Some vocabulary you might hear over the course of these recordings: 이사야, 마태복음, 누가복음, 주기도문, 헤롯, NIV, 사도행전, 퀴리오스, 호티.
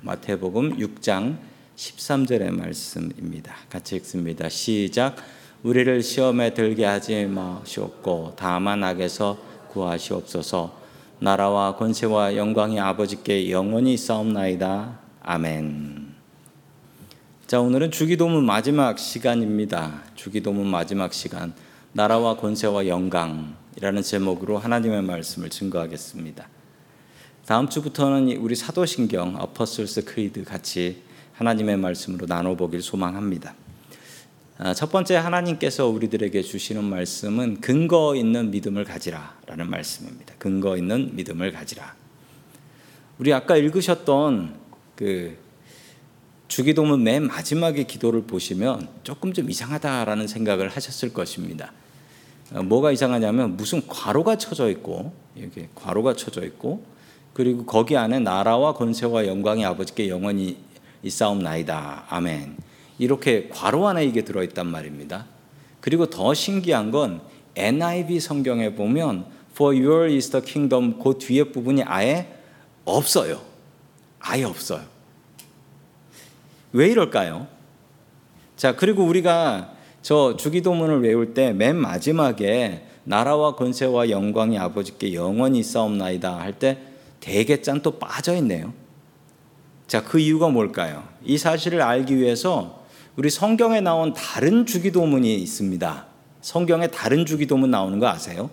마태복음 6장 13절의 말씀입니다. 같이 읽습니다. 시작. 우리를 시험에 들게 하지 마시옵고 다만 악에서 구하시옵소서. 나라와 권세와 영광이 아버지께 영원히 있사옵나이다. 아멘. 자, 오늘은 주기도문 마지막 시간입니다. 주기도문 마지막 시간, 나라와 권세와 영광이라는 제목으로 하나님의 말씀을 증거하겠습니다. 다음 주부터는 우리 사도신경 어퍼슬스 크리드 같이 하나님의 말씀으로 나눠보길 소망합니다. 첫 번째, 하나님께서 우리들에게 주시는 말씀은 근거 있는 믿음을 가지라라는 말씀입니다. 근거 있는 믿음을 가지라. 우리 아까 읽으셨던 그 주기도문 맨 마지막의 기도를 보시면 조금 좀 이상하다라는 생각을 하셨을 것입니다. 뭐가 이상하냐면 무슨 괄호가 쳐져 있고, 이렇게 괄호가 쳐져 있고, 그리고 거기 안에 나라와 권세와 영광이 아버지께 영원히 있사옵나이다. 아멘. 이렇게 괄호 안에 이게 들어있단 말입니다. 그리고 더 신기한 건 NIV 성경에 보면 For your is the kingdom, 그 뒤에 부분이 아예 없어요. 아예 없어요. 왜 이럴까요? 자, 그리고 우리가 저 주기도문을 외울 때 맨 마지막에 나라와 권세와 영광이 아버지께 영원히 있사옵나이다 할 때 대개짠 또 빠져있네요. 자, 그 이유가 뭘까요? 이 사실을 알기 위해서 우리 성경에 나온 다른 주기도문이 있습니다. 성경에 다른 주기도문 나오는 거 아세요?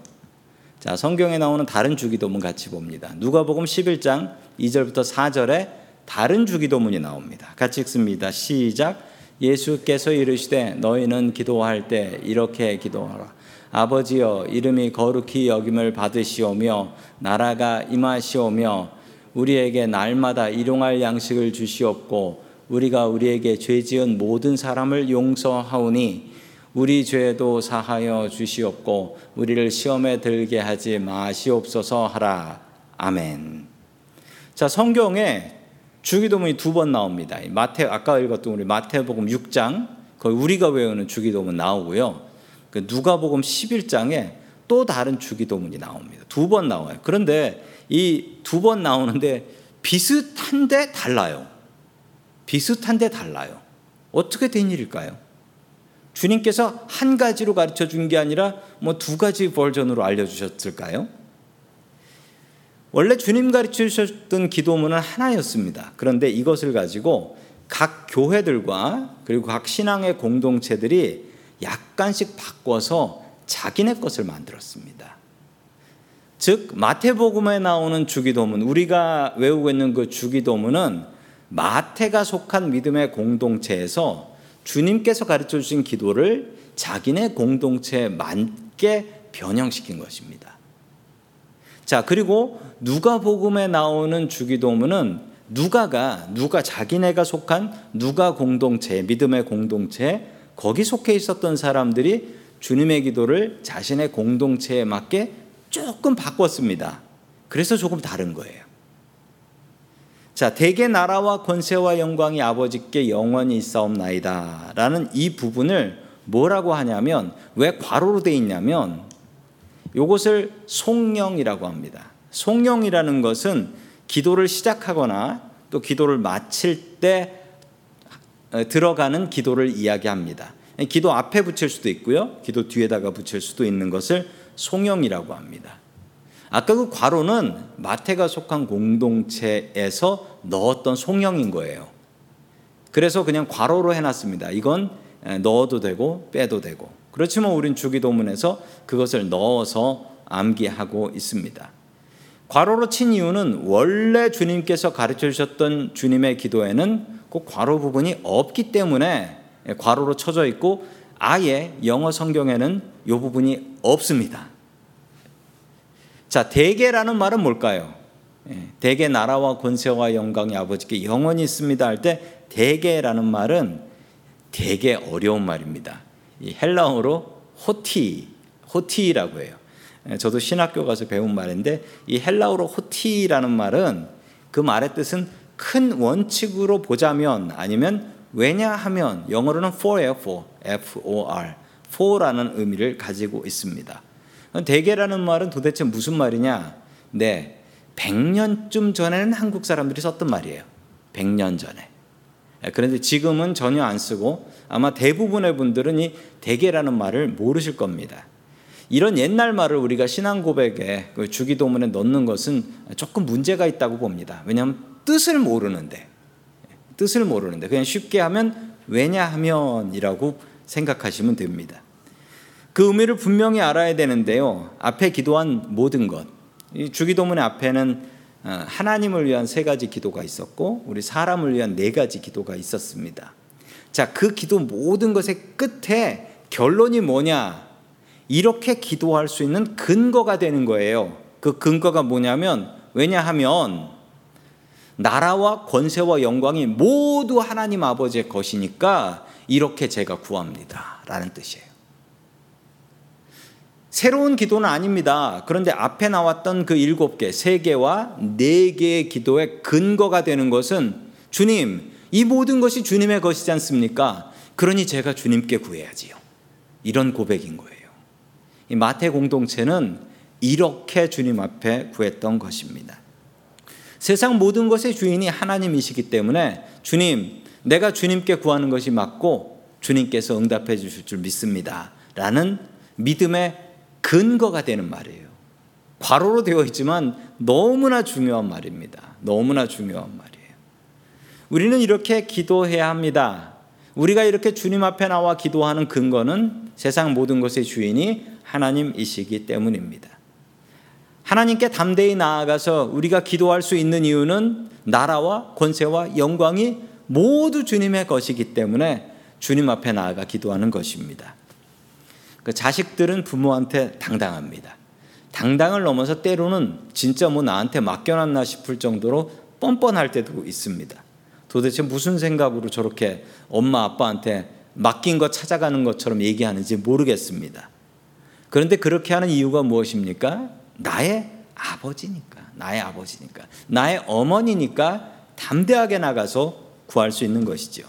자, 성경에 나오는 다른 주기도문 같이 봅니다. 누가복음 11장 2절부터 4절에 다른 주기도문이 나옵니다. 같이 읽습니다. 시작. 예수께서 이르시되 너희는 기도할 때 이렇게 기도하라. 아버지여, 이름이 거룩히 여김을 받으시오며 나라가 임하시오며 우리에게 날마다 일용할 양식을 주시옵고 우리가 우리에게 죄 지은 모든 사람을 용서하오니 우리 죄도 사하여 주시옵고 우리를 시험에 들게 하지 마시옵소서 하라. 아멘. 자, 성경에 주기도문이 두 번 나옵니다. 아까 읽었던 우리 마태복음 6장, 거의 우리가 외우는 주기도문 나오고요. 누가복음 11장에 또 다른 주기도문이 나옵니다. 두 번 나와요. 그런데 이 두 번 나오는데 비슷한데 달라요. 비슷한데 달라요. 어떻게 된 일일까요? 주님께서 한 가지로 가르쳐 준 게 아니라 뭐 두 가지 버전으로 알려주셨을까요? 원래 주님 가르쳐 주셨던 기도문은 하나였습니다. 그런데 이것을 가지고 각 교회들과 그리고 각 신앙의 공동체들이 약간씩 바꿔서 자기네 것을 만들었습니다. 즉, 마태복음에 나오는 주기도문, 우리가 외우고 있는 그 주기도문은 마태가 속한 믿음의 공동체에서 주님께서 가르쳐 주신 기도를 자기네 공동체에 맞게 변형시킨 것입니다. 자, 그리고 누가복음에 나오는 주기도문은 누가 자기네가 속한 누가 공동체, 믿음의 공동체, 거기 속해 있었던 사람들이 주님의 기도를 자신의 공동체에 맞게 조금 바꿨습니다. 그래서 조금 다른 거예요. 자, 대개 나라와 권세와 영광이 아버지께 영원히 있사옵나이다 라는 이 부분을 뭐라고 하냐면, 왜 괄호로 돼 있냐면 이것을 송영이라고 합니다. 송영이라는 것은 기도를 시작하거나 또 기도를 마칠 때 들어가는 기도를 이야기합니다. 기도 앞에 붙일 수도 있고요, 기도 뒤에다가 붙일 수도 있는 것을 송영이라고 합니다. 아까 그 괄호는 마태가 속한 공동체에서 넣었던 송영인 거예요. 그래서 그냥 괄호로 해놨습니다. 이건 넣어도 되고 빼도 되고. 그렇지만 우린 주기도문에서 그것을 넣어서 암기하고 있습니다. 괄호로 친 이유는 원래 주님께서 가르쳐 주셨던 주님의 기도에는 꼭 괄호 부분이 없기 때문에 괄호로 쳐져 있고, 아예 영어 성경에는 이 부분이 없습니다. 자, 대개라는 말은 뭘까요? 대개 나라와 권세와 영광이 아버지께 영원히 있습니다 할 때 대개라는 말은 되게 어려운 말입니다. 이 헬라어로 호티라고 해요. 저도 신학교 가서 배운 말인데, 이 헬라어로 호티라는 말은 그 말의 뜻은 큰 원칙으로 보자면, 아니면 왜냐하면, 영어로는 for예요. for for라는 의미를 가지고 있습니다. 대개라는 말은 도대체 무슨 말이냐? 100년쯤 전에는 한국 사람들이 썼던 말이에요. 100년 전에. 그런데 지금은 전혀 안 쓰고 아마 대부분의 분들은 이 대개라는 말을 모르실 겁니다. 이런 옛날 말을 우리가 신앙 고백에 주기도문에 넣는 것은 조금 문제가 있다고 봅니다. 왜냐하면 뜻을 모르는데 그냥 쉽게 하면 왜냐하면이라고 생각하시면 됩니다. 그 의미를 분명히 알아야 되는데요. 앞에 기도한 모든 것, 이 주기도문의 앞에는 하나님을 위한 3가지 기도가 있었고 우리 사람을 위한 4가지 기도가 있었습니다. 자, 그 기도 모든 것의 끝에 결론이 뭐냐? 이렇게 기도할 수 있는 근거가 되는 거예요. 그 근거가 뭐냐면, 왜냐하면 나라와 권세와 영광이 모두 하나님 아버지의 것이니까 이렇게 제가 구합니다 라는 뜻이에요. 새로운 기도는 아닙니다. 그런데 앞에 나왔던 그 7개, 3개와 4개의 기도의 근거가 되는 것은, 주님, 이 모든 것이 주님의 것이지 않습니까? 그러니 제가 주님께 구해야지요. 이런 고백인 거예요. 이 마태 공동체는 이렇게 주님 앞에 구했던 것입니다. 세상 모든 것의 주인이 하나님이시기 때문에, 주님, 내가 주님께 구하는 것이 맞고 주님께서 응답해 주실 줄 믿습니다 라는 믿음의 근거가 되는 말이에요. 괄호로 되어 있지만 너무나 중요한 말입니다. 너무나 중요한 말이에요. 우리는 이렇게 기도해야 합니다. 우리가 이렇게 주님 앞에 나와 기도하는 근거는 세상 모든 것의 주인이 하나님이시기 때문입니다. 하나님께 담대히 나아가서 우리가 기도할 수 있는 이유는 나라와 권세와 영광이 모두 주님의 것이기 때문에 주님 앞에 나아가 기도하는 것입니다. 그 자식들은 부모한테 당당합니다. 당당을 넘어서 때로는 진짜 뭐 나한테 맡겨놨나 싶을 정도로 뻔뻔할 때도 있습니다. 도대체 무슨 생각으로 저렇게 엄마 아빠한테 맡긴 거 찾아가는 것처럼 얘기하는지 모르겠습니다. 그런데 그렇게 하는 이유가 무엇입니까? 나의 아버지니까, 나의 어머니니까 담대하게 나가서 구할 수 있는 것이죠.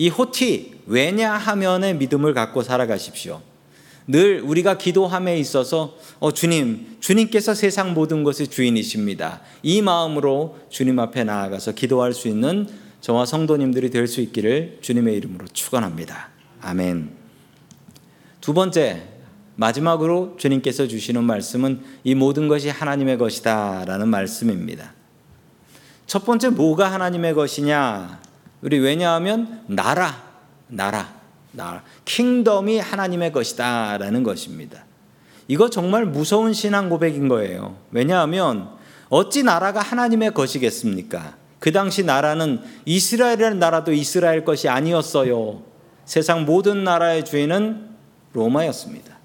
이 호티, 왜냐하면의 믿음을 갖고 살아가십시오. 늘 우리가 기도함에 있어서 주님께서 세상 모든 것의 주인이십니다. 이 마음으로 주님 앞에 나아가서 기도할 수 있는 저와 성도님들이 될 수 있기를 주님의 이름으로 축원합니다. 아멘. 2번째, 마지막으로 주님께서 주시는 말씀은 이 모든 것이 하나님의 것이다 라는 말씀입니다. 1번째, 뭐가 하나님의 것이냐? 우리 왜냐하면 나라, 킹덤이 하나님의 것이다 라는 것입니다. 이거 정말 무서운 신앙 고백인 거예요. 왜냐하면 어찌 나라가 하나님의 것이겠습니까? 그 당시 나라는 이스라엘이라는 나라도 이스라엘 것이 아니었어요. 세상 모든 나라의 주인은 로마였습니다.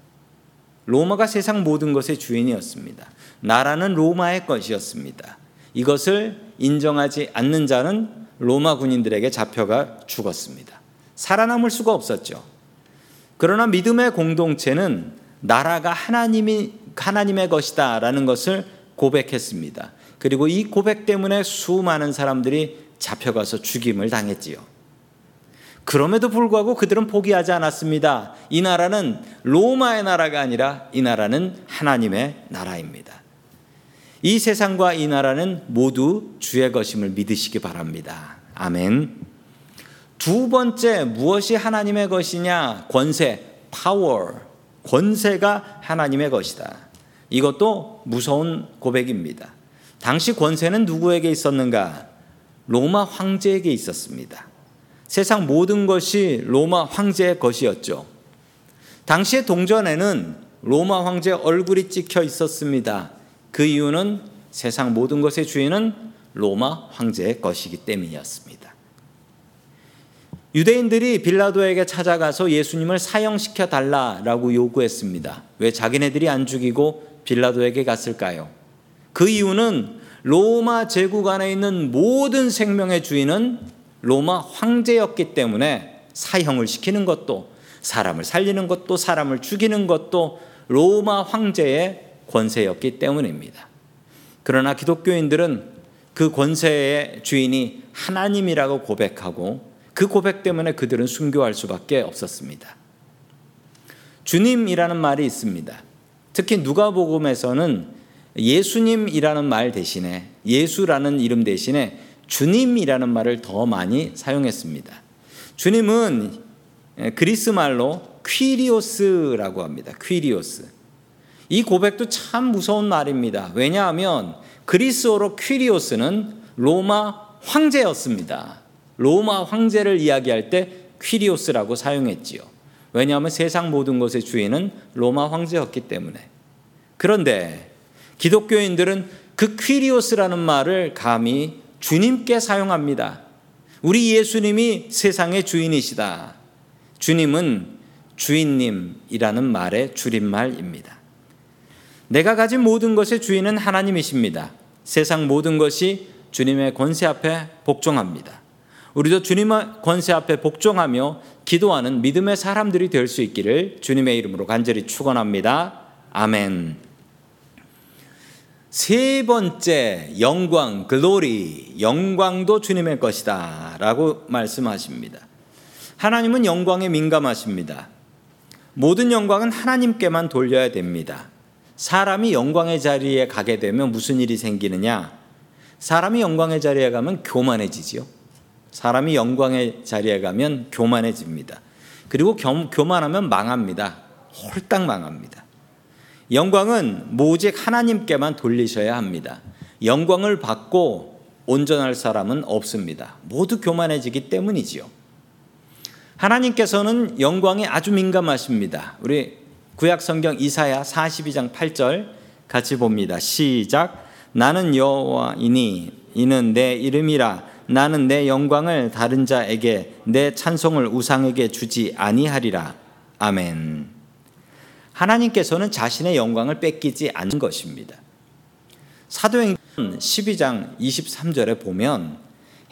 로마가 세상 모든 것의 주인이었습니다. 나라는 로마의 것이었습니다. 이것을 인정하지 않는 자는 로마 군인들에게 잡혀가 죽었습니다. 살아남을 수가 없었죠. 그러나 믿음의 공동체는 나라가 하나님의 것이다 라는 것을 고백했습니다. 그리고 이 고백 때문에 수많은 사람들이 잡혀가서 죽임을 당했지요. 그럼에도 불구하고 그들은 포기하지 않았습니다. 이 나라는 로마의 나라가 아니라 이 나라는 하나님의 나라입니다. 이 세상과 이 나라는 모두 주의 것임을 믿으시기 바랍니다. 아멘. 2번째, 무엇이 하나님의 것이냐? 권세, 파워, 권세가 하나님의 것이다. 이것도 무서운 고백입니다. 당시 권세는 누구에게 있었는가? 로마 황제에게 있었습니다. 세상 모든 것이 로마 황제의 것이었죠. 당시의 동전에는 로마 황제의 얼굴이 찍혀 있었습니다. 그 이유는 세상 모든 것의 주인은 로마 황제의 것이기 때문이었습니다. 유대인들이 빌라도에게 찾아가서 예수님을 사형시켜 달라라고 요구했습니다. 왜 자기네들이 안 죽이고 빌라도에게 갔을까요? 그 이유는 로마 제국 안에 있는 모든 생명의 주인은 로마 황제였기 때문에 사형을 시키는 것도, 사람을 살리는 것도, 사람을 죽이는 것도 로마 황제의 권세였기 때문입니다. 그러나 기독교인들은 그 권세의 주인이 하나님이라고 고백하고 그 고백 때문에 그들은 순교할 수밖에 없었습니다. 주님이라는 말이 있습니다. 특히 누가복음에서는 예수님이라는 말 대신에, 예수라는 이름 대신에 주님이라는 말을 더 많이 사용했습니다. 주님은 그리스 말로 퀴리오스라고 합니다. 퀴리오스. 이 고백도 참 무서운 말입니다. 왜냐하면 그리스어로 퀴리오스는 로마 황제였습니다. 로마 황제를 이야기할 때 퀴리오스라고 사용했지요. 왜냐하면 세상 모든 것의 주인은 로마 황제였기 때문에. 그런데 기독교인들은 그 퀴리오스라는 말을 감히 주님께 사용합니다. 우리 예수님이 세상의 주인이시다. 주님은 주인님이라는 말의 줄임말입니다. 내가 가진 모든 것의 주인은 하나님이십니다. 세상 모든 것이 주님의 권세 앞에 복종합니다. 우리도 주님의 권세 앞에 복종하며 기도하는 믿음의 사람들이 될 수 있기를 주님의 이름으로 간절히 축원합니다. 아멘. 세 번째, 영광, 글로리, 영광도 주님의 것이다 라고 말씀하십니다. 하나님은 영광에 민감하십니다. 모든 영광은 하나님께만 돌려야 됩니다. 사람이 영광의 자리에 가게 되면 무슨 일이 생기느냐? 사람이 영광의 자리에 가면 교만해지지요. 사람이 영광의 자리에 가면 교만해집니다. 그리고 교만하면 망합니다. 홀딱 망합니다. 영광은 오직 하나님께만 돌리셔야 합니다. 영광을 받고 온전할 사람은 없습니다. 모두 교만해지기 때문이지요. 하나님께서는 영광에 아주 민감하십니다. 우리 구약성경 이사야 42장 8절 같이 봅니다. 시작. 나는 여호와이니 이는 내 이름이라. 나는 내 영광을 다른 자에게 내 찬송을 우상에게 주지 아니하리라. 아멘. 하나님께서는 자신의 영광을 뺏기지 않는 것입니다. 사도행전 12장 23절에 보면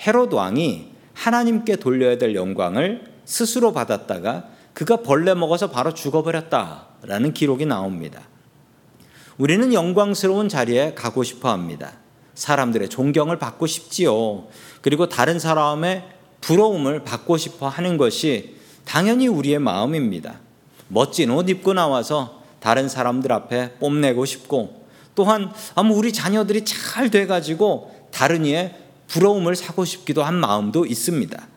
헤롯 왕이 하나님께 돌려야 될 영광을 스스로 받았다가 그가 벌레 먹어서 바로 죽어버렸다라는 기록이 나옵니다. 우리는 영광스러운 자리에 가고 싶어합니다. 사람들의 존경을 받고 싶지요. 그리고 다른 사람의 부러움을 받고 싶어 하는 것이 당연히 우리의 마음입니다. 멋진 옷 입고 나와서 다른 사람들 앞에 뽐내고 싶고, 또한 우리 자녀들이 잘 돼가지고 다른 이의 부러움을 사고 싶기도 한 마음도 있습니다.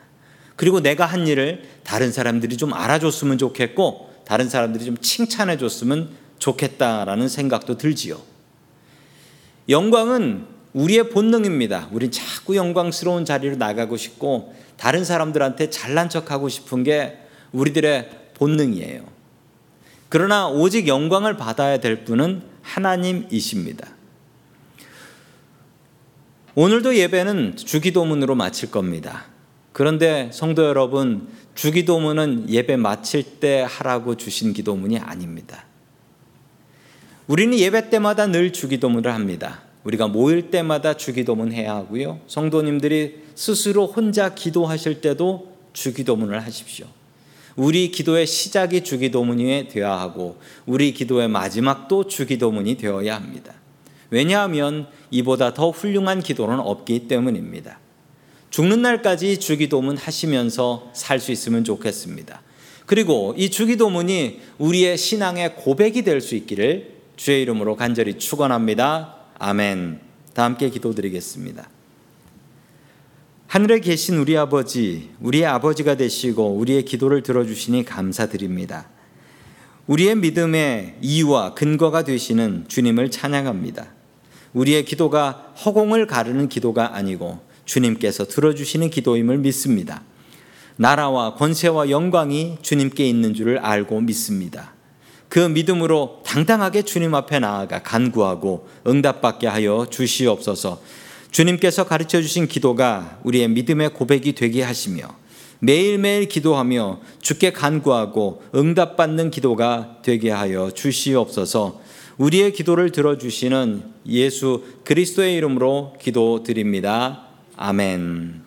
그리고 내가 한 일을 다른 사람들이 좀 알아줬으면 좋겠고 다른 사람들이 좀 칭찬해줬으면 좋겠다라는 생각도 들지요. 영광은 우리의 본능입니다. 우린 자꾸 영광스러운 자리로 나가고 싶고 다른 사람들한테 잘난 척하고 싶은 게 우리들의 본능이에요. 그러나 오직 영광을 받아야 될 분은 하나님이십니다. 오늘도 예배는 주기도문으로 마칠 겁니다. 그런데 성도 여러분, 주기도문은 예배 마칠 때 하라고 주신 기도문이 아닙니다. 우리는 예배 때마다 늘 주기도문을 합니다. 우리가 모일 때마다 주기도문 해야 하고요. 성도님들이 스스로 혼자 기도하실 때도 주기도문을 하십시오. 우리 기도의 시작이 주기도문이 되어야 하고 우리 기도의 마지막도 주기도문이 되어야 합니다. 왜냐하면 이보다 더 훌륭한 기도는 없기 때문입니다. 죽는 날까지 주기도문 하시면서 살 수 있으면 좋겠습니다. 그리고 이 주기도문이 우리의 신앙의 고백이 될 수 있기를 주의 이름으로 간절히 축원합니다. 아멘. 다 함께 기도드리겠습니다. 하늘에 계신 우리 아버지, 우리의 아버지가 되시고 우리의 기도를 들어주시니 감사드립니다. 우리의 믿음의 이유와 근거가 되시는 주님을 찬양합니다. 우리의 기도가 허공을 가르는 기도가 아니고 주님께서 들어주시는 기도임을 믿습니다. 나라와 권세와 영광이 주님께 있는 줄을 알고 믿습니다. 그 믿음으로 당당하게 주님 앞에 나아가 간구하고 응답받게 하여 주시옵소서. 주님께서 가르쳐 주신 기도가 우리의 믿음의 고백이 되게 하시며 매일매일 기도하며 주께 간구하고 응답받는 기도가 되게 하여 주시옵소서. 우리의 기도를 들어주시는 예수 그리스도의 이름으로 기도드립니다. 아멘.